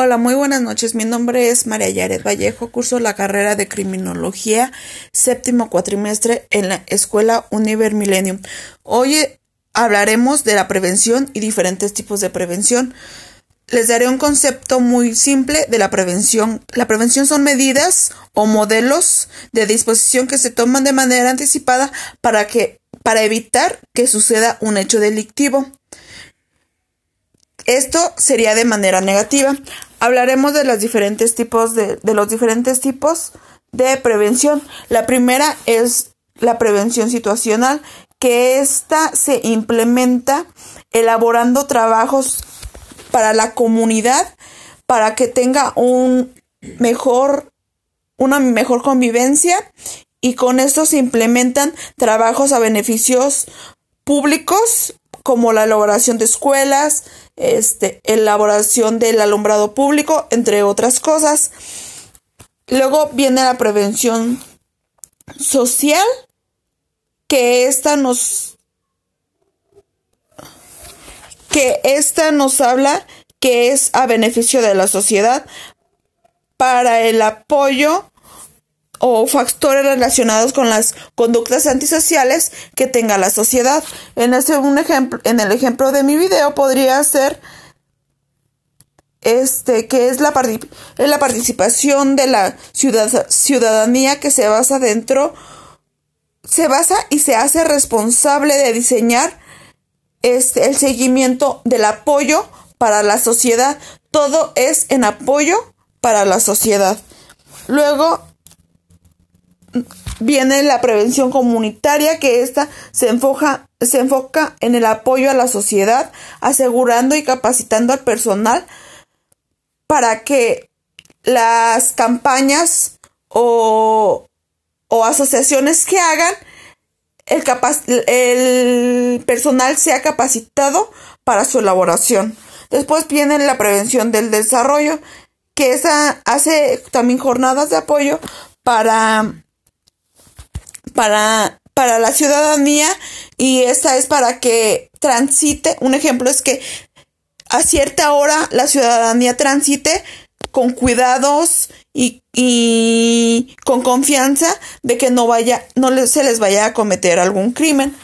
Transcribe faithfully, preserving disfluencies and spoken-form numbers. Hola, muy buenas noches. Mi nombre es María Yárez Vallejo. Curso la carrera de Criminología, séptimo cuatrimestre en la Escuela Univer Milenium. Hoy hablaremos de la prevención y diferentes tipos de prevención. Les daré un concepto muy simple de la prevención. La prevención son medidas o modelos de disposición que se toman de manera anticipada para, que, para evitar que suceda un hecho delictivo. Esto sería de manera negativa. Hablaremos de los diferentes tipos de, de los diferentes tipos de prevención. La primera es la prevención situacional, que esta se implementa elaborando trabajos para la comunidad para que tenga un mejor, una mejor convivencia, y con esto se implementan trabajos a beneficios públicos como la elaboración de escuelas, Este, elaboración del alumbrado público, entre otras cosas. Luego viene la prevención social, que esta nos que esta nos habla que es a beneficio de la sociedad para el apoyo o factores relacionados con las conductas antisociales que tenga la sociedad. En este un ejemplo, en el ejemplo de mi video podría ser este que es la, es la participación de la ciudad, ciudadanía que se basa dentro, se basa y se hace responsable de diseñar este el seguimiento del apoyo para la sociedad. Todo es en apoyo para la sociedad. Luego viene la prevención comunitaria, que esta se enfoca, se enfoca en el apoyo a la sociedad, asegurando y capacitando al personal para que las campañas o, o asociaciones que hagan, el, capaz, el personal sea capacitado para su elaboración. Después viene la prevención del desarrollo, que esta hace también jornadas de apoyo para... Para, para la ciudadanía, y esta es para que transite. Un ejemplo es que a cierta hora la ciudadanía transite con cuidados y, y con confianza de que no vaya, no se les vaya a cometer algún crimen.